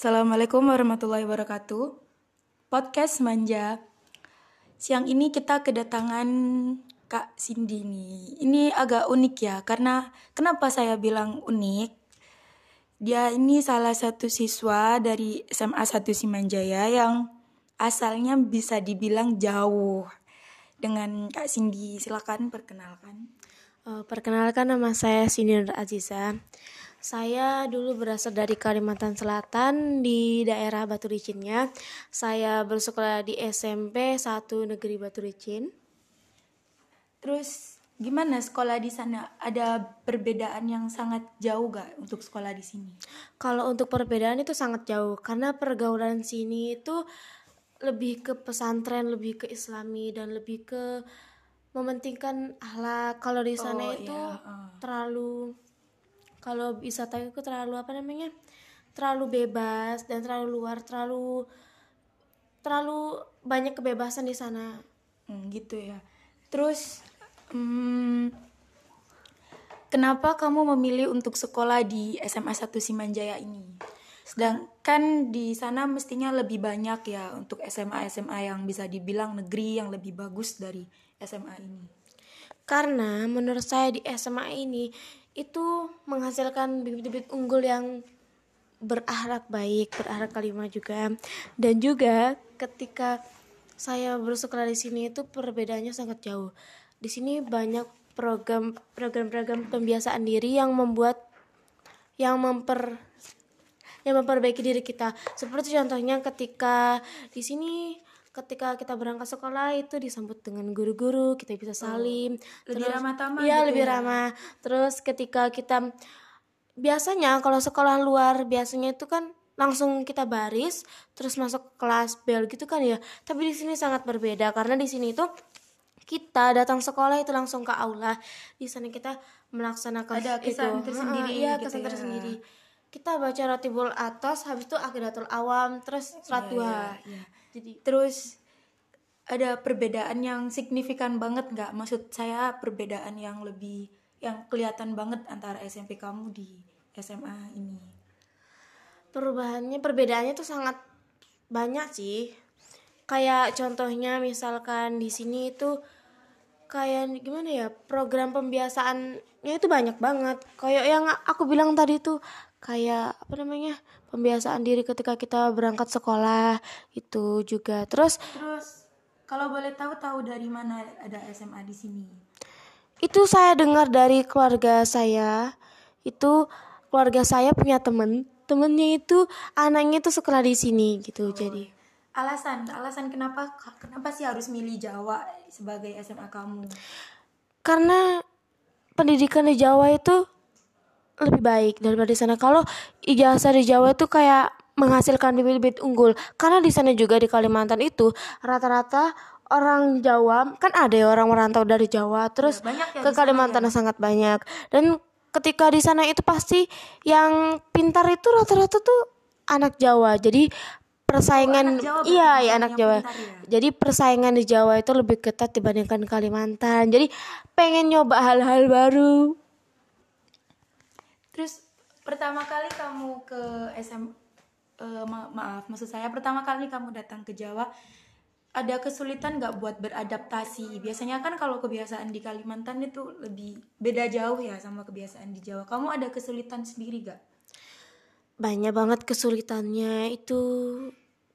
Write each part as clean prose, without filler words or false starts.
Assalamualaikum warahmatullahi wabarakatuh. Podcast Manja. Siang ini kita kedatangan Kak Cindy nih. Ini agak unik ya, karena kenapa saya bilang unik? Dia ini salah satu siswa dari SMA 1 Simanjaya yang asalnya bisa dibilang jauh. Dengan Kak Cindy, silakan perkenalkan. Perkenalkan, nama saya Cindy Nur Aziza. Saya dulu berasal dari Kalimantan Selatan di daerah Batulicinnya. Saya bersekolah di SMP 1 Negeri Batulicin. Terus gimana sekolah di sana? Ada perbedaan yang sangat jauh gak untuk sekolah di sini? Kalau untuk perbedaan itu sangat jauh, karena pergaulan sini itu lebih ke pesantren, lebih ke islami, dan lebih ke mementingkan akhlak. Kalau di sana kalau wisata itu terlalu terlalu bebas dan terlalu luar, terlalu banyak kebebasan di sana. Gitu ya. Terus kenapa kamu memilih untuk sekolah di SMA 1 Simanjaya ini? Sedangkan di sana mestinya lebih banyak ya untuk SMA-SMA yang bisa dibilang negeri yang lebih bagus dari SMA ini. Karena menurut saya di SMA ini itu menghasilkan bibit-bibit unggul yang berakhlak baik, berakhlak karimah juga. Dan juga ketika saya bersekolah di sini itu perbedaannya sangat jauh. Di sini banyak program pembiasaan diri yang memperbaiki diri kita. Seperti contohnya ketika di sini, ketika kita berangkat sekolah itu disambut dengan guru-guru, kita bisa salim, lebih ramah tamah. Iya, lebih ramah. Terus ketika kita biasanya kalau sekolah luar biasanya itu kan langsung kita baris terus masuk kelas bel gitu kan ya. Tapi di sini sangat berbeda, karena di sini itu kita datang sekolah itu langsung ke aula. Di sana kita melaksanakan ada kesan tersendiri. Iya, kesan tersendiri. Kita baca ratibul athas, habis itu aqidatul awam, terus ratduha. Yeah. Jadi terus ada perbedaan yang signifikan banget nggak? Maksud saya perbedaan yang lebih, yang kelihatan banget antara SMP kamu di SMA ini. Perbedaannya tuh sangat banyak sih. Kayak contohnya misalkan di sini itu kayak gimana ya, program pembiasaannya itu banyak banget. Kayak yang aku bilang tadi tuh, kayak pembiasaan diri ketika kita berangkat sekolah itu juga. Terus kalau boleh tahu dari mana ada SMA di sini? Itu saya dengar dari keluarga saya. Itu keluarga saya punya temennya itu anaknya itu sekolah di sini gitu. Jadi Alasan kenapa sih harus milih Jawa sebagai SMA kamu? Karena pendidikan di Jawa itu lebih baik daripada di sana. Kalau ijazah di Jawa itu kayak menghasilkan bibit-bibit unggul. Karena di sana juga di Kalimantan itu rata-rata orang Jawa, kan ada ya orang merantau dari Jawa terus ya, ke Kalimantan ya. Sangat banyak. Dan ketika di sana itu pasti yang pintar itu rata-rata tuh anak Jawa. Jadi persaingan anak Jawa. Ya? Jadi persaingan di Jawa itu lebih ketat dibandingkan Kalimantan. Jadi pengen nyoba hal-hal baru. Terus pertama kali kamu ke pertama kali kamu datang ke Jawa, ada kesulitan nggak buat beradaptasi? Biasanya kan kalau kebiasaan di Kalimantan itu lebih beda jauh ya sama kebiasaan di Jawa. Kamu ada kesulitan sendiri nggak? Banyak banget kesulitannya. Itu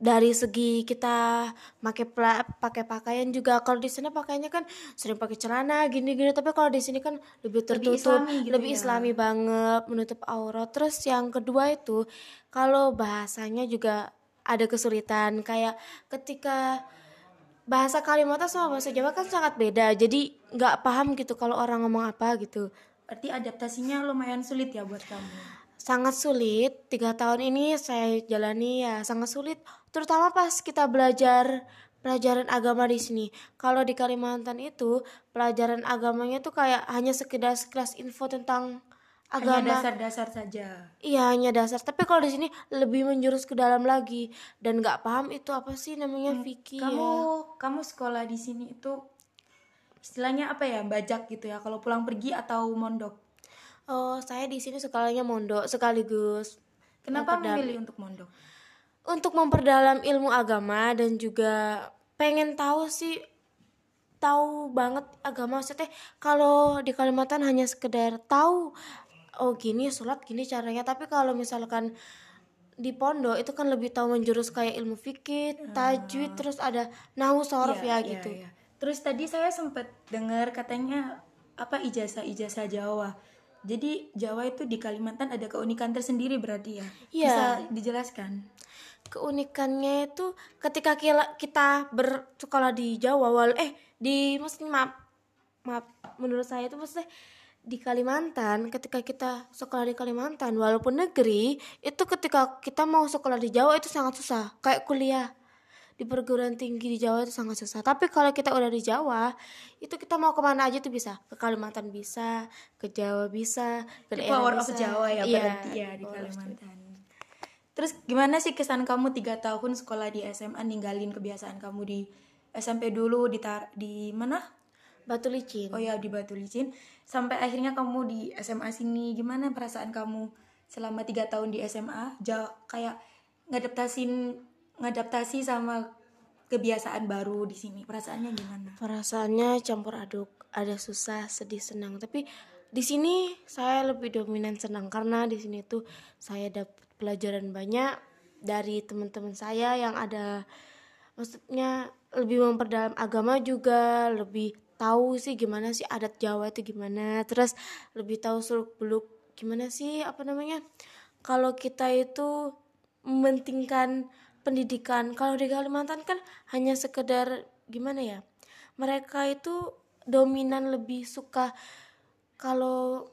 dari segi kita pakai pakaian juga. Kalau di sana pakaiannya kan sering pakai celana gini-gini, tapi kalau di sini kan lebih tertutup, lebih islami banget, menutup aurat. Terus yang kedua itu kalau bahasanya juga ada kesulitan, kayak ketika bahasa Kalimantan sama bahasa Jawa kan sangat beda. Jadi nggak paham gitu kalau orang ngomong apa gitu. Berarti adaptasinya lumayan sulit ya buat kamu? Sangat sulit, 3 tahun ini saya jalani ya sangat sulit. Terutama pas kita belajar pelajaran agama di sini. Kalau di Kalimantan itu pelajaran agamanya tuh kayak hanya sekedar sekelas info tentang agama. Hanya dasar-dasar saja. Iya, hanya dasar. Tapi kalau di sini lebih menjurus ke dalam lagi. Dan gak paham itu apa sih namanya fikih. Kamu sekolah di sini itu istilahnya apa ya, bajak gitu ya, kalau pulang pergi atau mondok? Oh, saya di sini sekolahnya mondok sekaligus. Kenapa memilih untuk mondok? Untuk memperdalam ilmu agama dan juga pengen tahu sih, tahu banget agama. Maksudnya kalau di Kalimantan hanya sekedar tahu, oh gini sholat, gini caranya. Tapi kalau misalkan di pondok itu kan lebih tahu menjurus kayak ilmu fikih, tajwid, terus ada nahwu, sorof ya gitu. Iya. Terus tadi saya sempat dengar katanya apa ijazah Jawa. Jadi Jawa itu di Kalimantan ada keunikan tersendiri berarti ya? Iya. Bisa dijelaskan? Keunikannya itu ketika kita bersekolah di Jawa, menurut saya itu maksudnya di Kalimantan, ketika kita sekolah di Kalimantan walaupun negeri, itu ketika kita mau sekolah di Jawa itu sangat susah. Kayak kuliah di perguruan tinggi di Jawa itu sangat susah. Tapi kalau kita udah di Jawa, itu kita mau kemana aja tuh bisa. Ke Kalimantan bisa, ke Jawa bisa, ke daerah power bisa. Of Jawa ya berarti ya di Kalimantan. Terus gimana sih kesan kamu 3 tahun sekolah di SMA, ninggalin kebiasaan kamu di SMP dulu di mana? Batulicin. Oh ya, di Batulicin. Sampai akhirnya kamu di SMA sini, gimana perasaan kamu selama 3 tahun di SMA? Kayak ngadaptasi sama kebiasaan baru di sini. Perasaannya gimana? Perasaannya campur aduk, ada susah, sedih, senang. Tapi di sini saya lebih dominan senang karena di sini tuh saya dapat pelajaran banyak dari teman-teman saya yang ada, maksudnya lebih memperdalam agama juga, lebih tahu sih gimana sih adat Jawa itu gimana, terus lebih tahu seluk-beluk gimana sih kalau kita itu mementingkan pendidikan. Kalau di Kalimantan kan hanya sekedar mereka itu dominan lebih suka kalau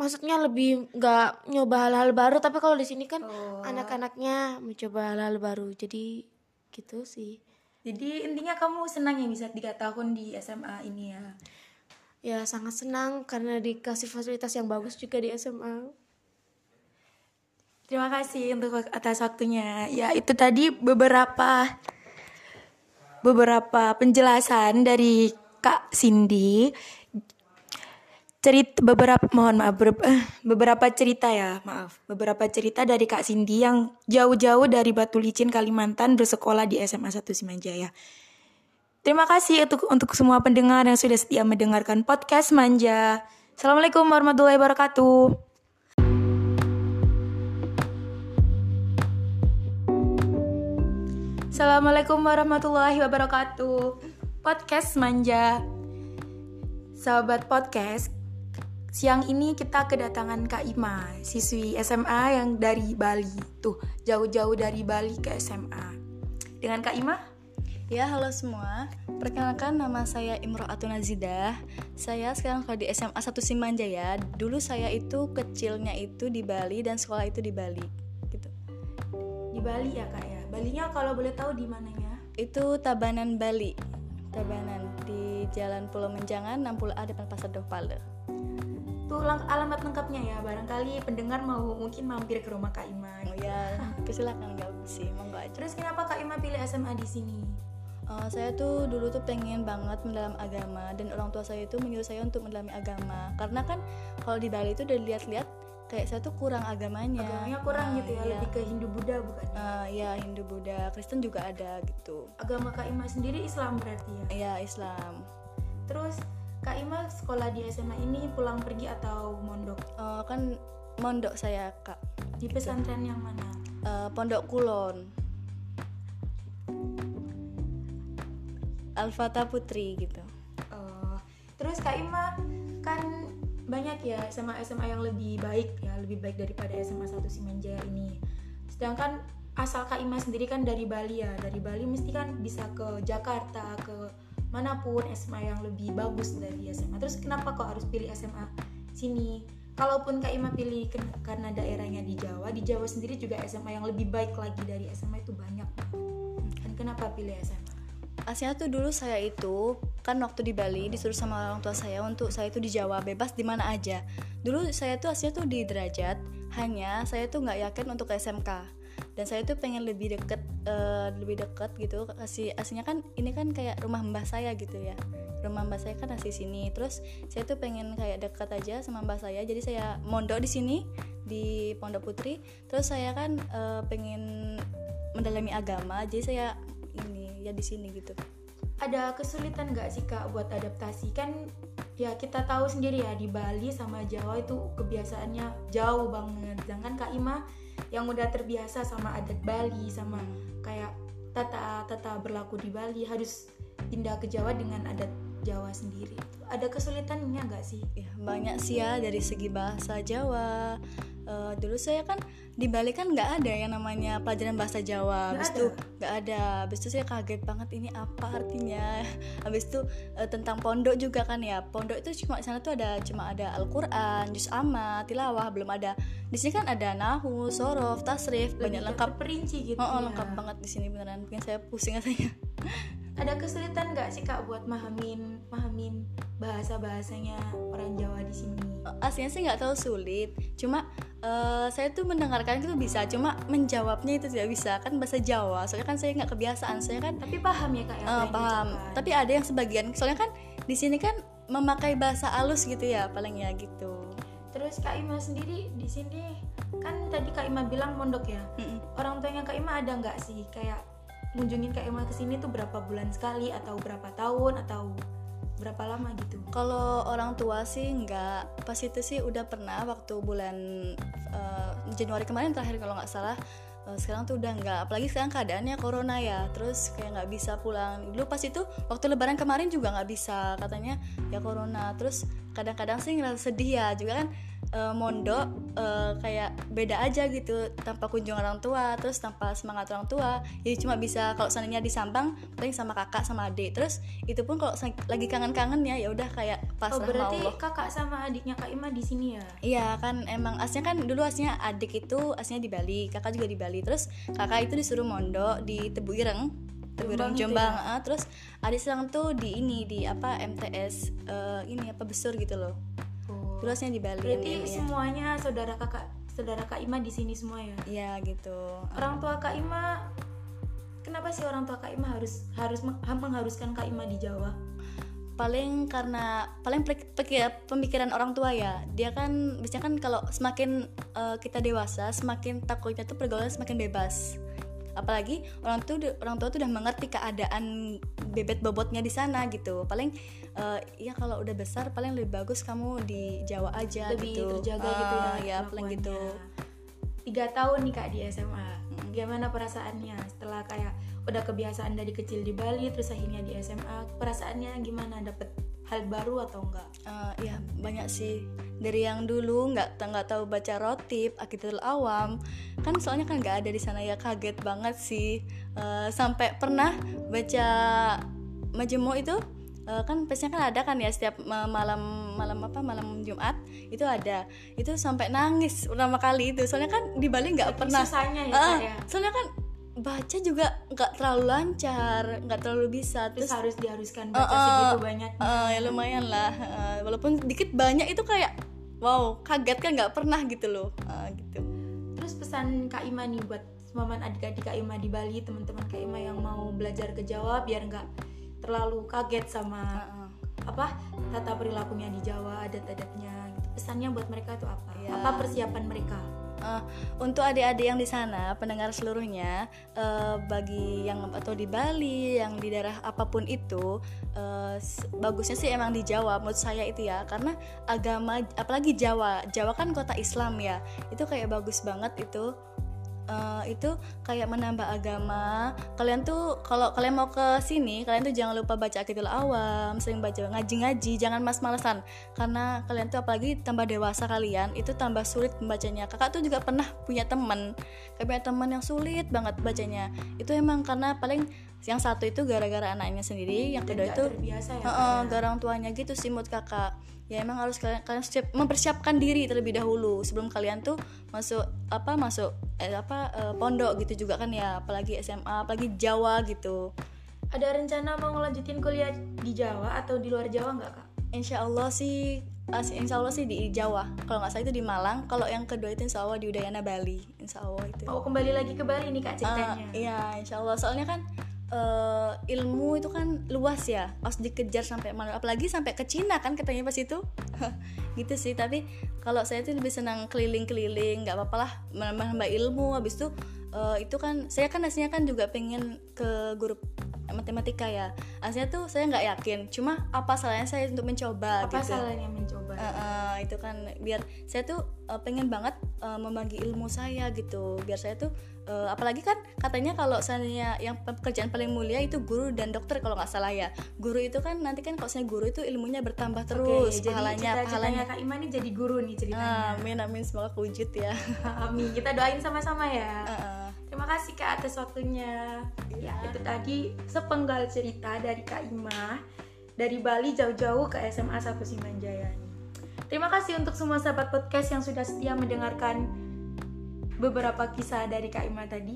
lebih nggak nyoba hal-hal baru, tapi kalau di sini kan anak-anaknya mencoba hal-hal baru, jadi gitu sih. Jadi intinya kamu senang ya bisa 3 tahun di SMA ini ya? Ya sangat senang karena dikasih fasilitas yang bagus juga di SMA. Terima kasih untuk atas waktunya. Ya itu tadi beberapa penjelasan dari Kak Cindy. Beberapa cerita dari Kak Cindy yang jauh-jauh dari Batulicin, Kalimantan, bersekolah di SMA 1 Simanjaya. Terima kasih untuk semua pendengar yang sudah setia mendengarkan podcast Manja. Assalamualaikum warahmatullahi wabarakatuh. Assalamualaikum warahmatullahi wabarakatuh. Podcast Manja. Sahabat podcast, siang ini kita kedatangan Kak Ima, siswi SMA yang dari Bali. Tuh, jauh-jauh dari Bali ke SMA. Dengan Kak Ima? Ya, halo semua. Perkenalkan, nama saya Imroatun Azidah. Saya sekarang kalau di SMA 1 Simanjaya. Dulu saya itu kecilnya itu di Bali dan sekolah itu di Bali. Gitu. Di Bali ya, Kak ya. Balinya kalau boleh tahu di mananya? Itu Tabanan, Bali. Tabanan di Jalan Pulau Menjangan 60A depan Pasar Dauh Pala. Itu alamat lengkapnya ya, barangkali pendengar mungkin mampir ke rumah Kak Ima. Oh ya, silakan, nggak sih, monggo aja. Terus kenapa Kak Ima pilih SMA di sini? Saya tuh dulu tuh pengen banget mendalam agama, dan orang tua saya itu menyuruh saya untuk mendalami agama. Karena kan kalau di Bali itu udah lihat-lihat kayak saya tuh kurang agamanya. Agamanya kurang gitu ya, lebih ke Hindu Buddha bukan? Ya Hindu Buddha, Kristen juga ada gitu. Agama Kak Ima sendiri Islam berarti ya? Iya Islam. Terus Kak Ima sekolah di SMA ini pulang pergi atau mondok? Kan mondok saya, Kak. Di pesantren yang mana? Pondok Kulon Al-Fatah Putri gitu. Terus Kak Ima kan banyak ya SMA-SMA yang lebih baik daripada SMA 1 Simanjaya ini. Sedangkan asal Kak Ima sendiri kan dari Bali ya. Dari Bali mesti kan bisa ke Jakarta, ke manapun SMA yang lebih bagus dari SMA. Terus kenapa kok harus pilih SMA sini? Kalaupun Kak Ima pilih karena daerahnya di Jawa sendiri juga SMA yang lebih baik lagi dari SMA itu banyak. Dan kenapa pilih SMA? Aslinya tuh dulu saya itu kan waktu di Bali disuruh sama orang tua saya untuk saya itu di Jawa bebas di mana aja. Dulu saya tuh aslinya tuh di Derajat, hanya saya tuh nggak yakin untuk SMK. dan saya tuh pengen lebih deket gitu, kasih aslinya kan ini kan kayak rumah mbah saya gitu ya, rumah mbah saya kan asli sini, terus saya tuh pengen kayak dekat aja sama mbah saya, jadi saya mondok di sini di Pondok Putri. Terus saya kan pengen mendalami agama, jadi saya ini ya di sini gitu. Ada kesulitan nggak sih Kak buat adaptasi? Kan ya kita tahu sendiri ya, di Bali sama Jawa itu kebiasaannya jauh banget. Sedangkan Kak Ima yang udah terbiasa sama adat Bali, sama kayak tata berlaku di Bali, harus pindah ke Jawa dengan adat Jawa sendiri. Ada kesulitannya nggak sih? Ya, banyak sih ya, dari segi bahasa Jawa. Dulu saya kan di Bali kan nggak ada yang namanya pelajaran bahasa Jawa, habis itu saya kaget banget, ini apa artinya. Habis itu tentang pondok juga kan ya, pondok itu cuma di sana tuh ada Al-Quran, juz amma, tilawah, belum ada di sini kan ada nahu, sorof, tasrif, banyak lengkap, perinci gitu. Lengkap banget di sini beneran, bikin saya pusing katanya. Ada kesulitan nggak sih Kak buat mahamin bahasa-bahasanya orang Jawa di sini? Aslinya sih nggak terlalu sulit, cuma saya tuh mendengarkan itu bisa, cuma menjawabnya itu tidak bisa, kan bahasa Jawa. Soalnya kan saya nggak kebiasaan, saya kan. Tapi paham ya Kak ya? Paham. Tapi ada yang sebagian, soalnya kan di sini kan memakai bahasa alus gitu ya, paling ya gitu. Terus Kak Ima sendiri di sini kan tadi Kak Ima bilang mondok ya. Orang tuanya Kak Ima ada nggak sih kayak kunjungin Kak Ima kesini tuh berapa bulan sekali atau berapa tahun atau berapa lama gitu? Kalau orang tua sih enggak, pas itu sih udah pernah waktu bulan Januari kemarin terakhir kalau nggak salah. Sekarang tuh udah enggak, apalagi sekarang keadaannya corona ya, terus kayak nggak bisa pulang. Dulu pas itu waktu lebaran kemarin juga nggak bisa, katanya ya corona. Terus kadang-kadang sih ngerasa sedih ya juga kan, mondok kayak beda aja gitu, tanpa kunjungan orang tua, terus tanpa semangat orang tua. Jadi cuma bisa kalau seandainya di Sambang paling sama kakak sama adik, terus itu pun kalau lagi kangen-kangen ya udah kayak pasrah. Berarti kakak sama adiknya Kak Ima di sini ya? Iya kan, emang aslinya kan dulu adik itu aslinya di Bali, kakak juga di Bali, terus kakak itu disuruh mondok di Tebuireng Jombang ya? Terus adik selang tuh di ini di MTS ini Besur gitu loh. Luasnya di Bali. Berarti ini, semuanya ya. Saudara Kak Ima di sini semua ya? Iya gitu. Orang tua Kak Ima, kenapa sih orang tua Kak Ima harus mengharuskan Kak Ima di Jawa? Paling karena pemikiran orang tua ya. Dia kan biasanya kan kalau semakin kita dewasa, semakin takutnya tuh pergaulan semakin bebas. Apalagi orang tua tuh udah mengerti keadaan bebet bobotnya di sana gitu. Paling ya kalau udah besar paling lebih bagus kamu di Jawa aja lebih gitu. Lebih terjaga gitu ya paling gitu. 3 tahun nih Kak di SMA. Gimana perasaannya setelah kayak udah kebiasaan dari kecil di Bali terus akhirnya di SMA? Perasaannya gimana, dapet hal baru atau enggak? Ya banyak sih, dari yang dulu nggak tahu baca rotib, aqidatul awam kan, soalnya kan nggak ada di sana ya, kaget banget sih. Sampai pernah baca majemuk itu, kan biasanya kan ada kan ya setiap malam Jumat itu ada, itu sampai nangis pertama kali itu, soalnya kan di Bali nggak pernah susahnya ya, soalnya kan baca juga nggak terlalu lancar, nggak terlalu bisa, terus harus diharuskan baca segitu banyak. Ya lumayan lah, walaupun dikit banyak itu kayak wow, kaget kan nggak pernah gitu loh, gitu. Terus pesan Kak Ima nih buat teman-teman adik-adik Kak Ima di Bali, teman-teman Kak Ima yang mau belajar ke Jawa biar nggak terlalu kaget sama tata perilakunya di Jawa, adat-adatnya gitu. Pesannya buat mereka itu apa? Ya. Apa persiapan mereka? Untuk adik-adik yang di sana, pendengar seluruhnya, bagi yang atau di Bali, yang di daerah apapun itu, bagusnya sih emang di Jawa menurut saya itu ya, karena agama, apalagi Jawa kan kota Islam ya, itu kayak bagus banget itu. Itu kayak menambah agama. Kalian tuh kalau kalian mau ke sini, kalian tuh jangan lupa baca aqidatul awam, sering baca ngaji-ngaji, jangan malas-malesan. Karena kalian tuh apalagi tambah dewasa kalian, itu tambah sulit membacanya. Kakak tuh juga pernah punya teman yang sulit banget bacanya. Itu emang karena paling yang satu itu gara-gara anaknya sendiri, yang kedua itu gara orang tuanya gitu sih menurut kakak. Ya emang harus kalian mempersiapkan diri terlebih dahulu sebelum kalian tuh masuk pondok gitu juga kan ya, apalagi SMA, apalagi Jawa gitu. Ada rencana mau ngelanjutin kuliah di Jawa atau di luar Jawa nggak Kak? Insya Allah sih insya Allah sih di Jawa, kalau nggak salah itu di Malang, kalau yang kedua itu insya Allah di Udayana, Bali, insya Allah itu. Oh, kembali lagi ke Bali nih Kak ceritanya. Iya, insya Allah, soalnya kan ilmu itu kan luas ya, harus dikejar sampai mana, apalagi sampai ke Cina kan katanya pas itu gitu sih. Tapi kalau saya tuh lebih senang keliling-keliling, nggak apa-apa lah menambah ilmu. Habis itu kan saya kan aslinya kan juga pengen ke guru matematika ya, aslinya tuh saya nggak yakin, cuma apa salahnya saya untuk mencoba, apa gitu. Salahnya mencoba itu kan biar saya tuh pengen banget membagi ilmu saya gitu, biar saya tuh apalagi kan katanya kalau misalnya yang pekerjaan paling mulia itu guru dan dokter kalau nggak salah ya. Guru itu kan nanti kan kalau misalnya guru itu ilmunya bertambah terus. Oke, jadi cita-citanya Kak Ima ini jadi guru nih ceritanya. Amin, semoga kewujud ya. Amin, kita doain sama-sama ya. Terima kasih Kak atas waktunya. Ya, itu tadi sepenggal cerita dari Kak Ima dari Bali jauh-jauh ke SMA 1 Simanjaya. Terima kasih untuk semua sahabat podcast yang sudah setia mendengarkan beberapa kisah dari Kak Ima tadi.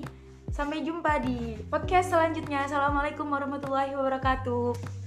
Sampai jumpa di podcast selanjutnya. Assalamualaikum warahmatullahi wabarakatuh.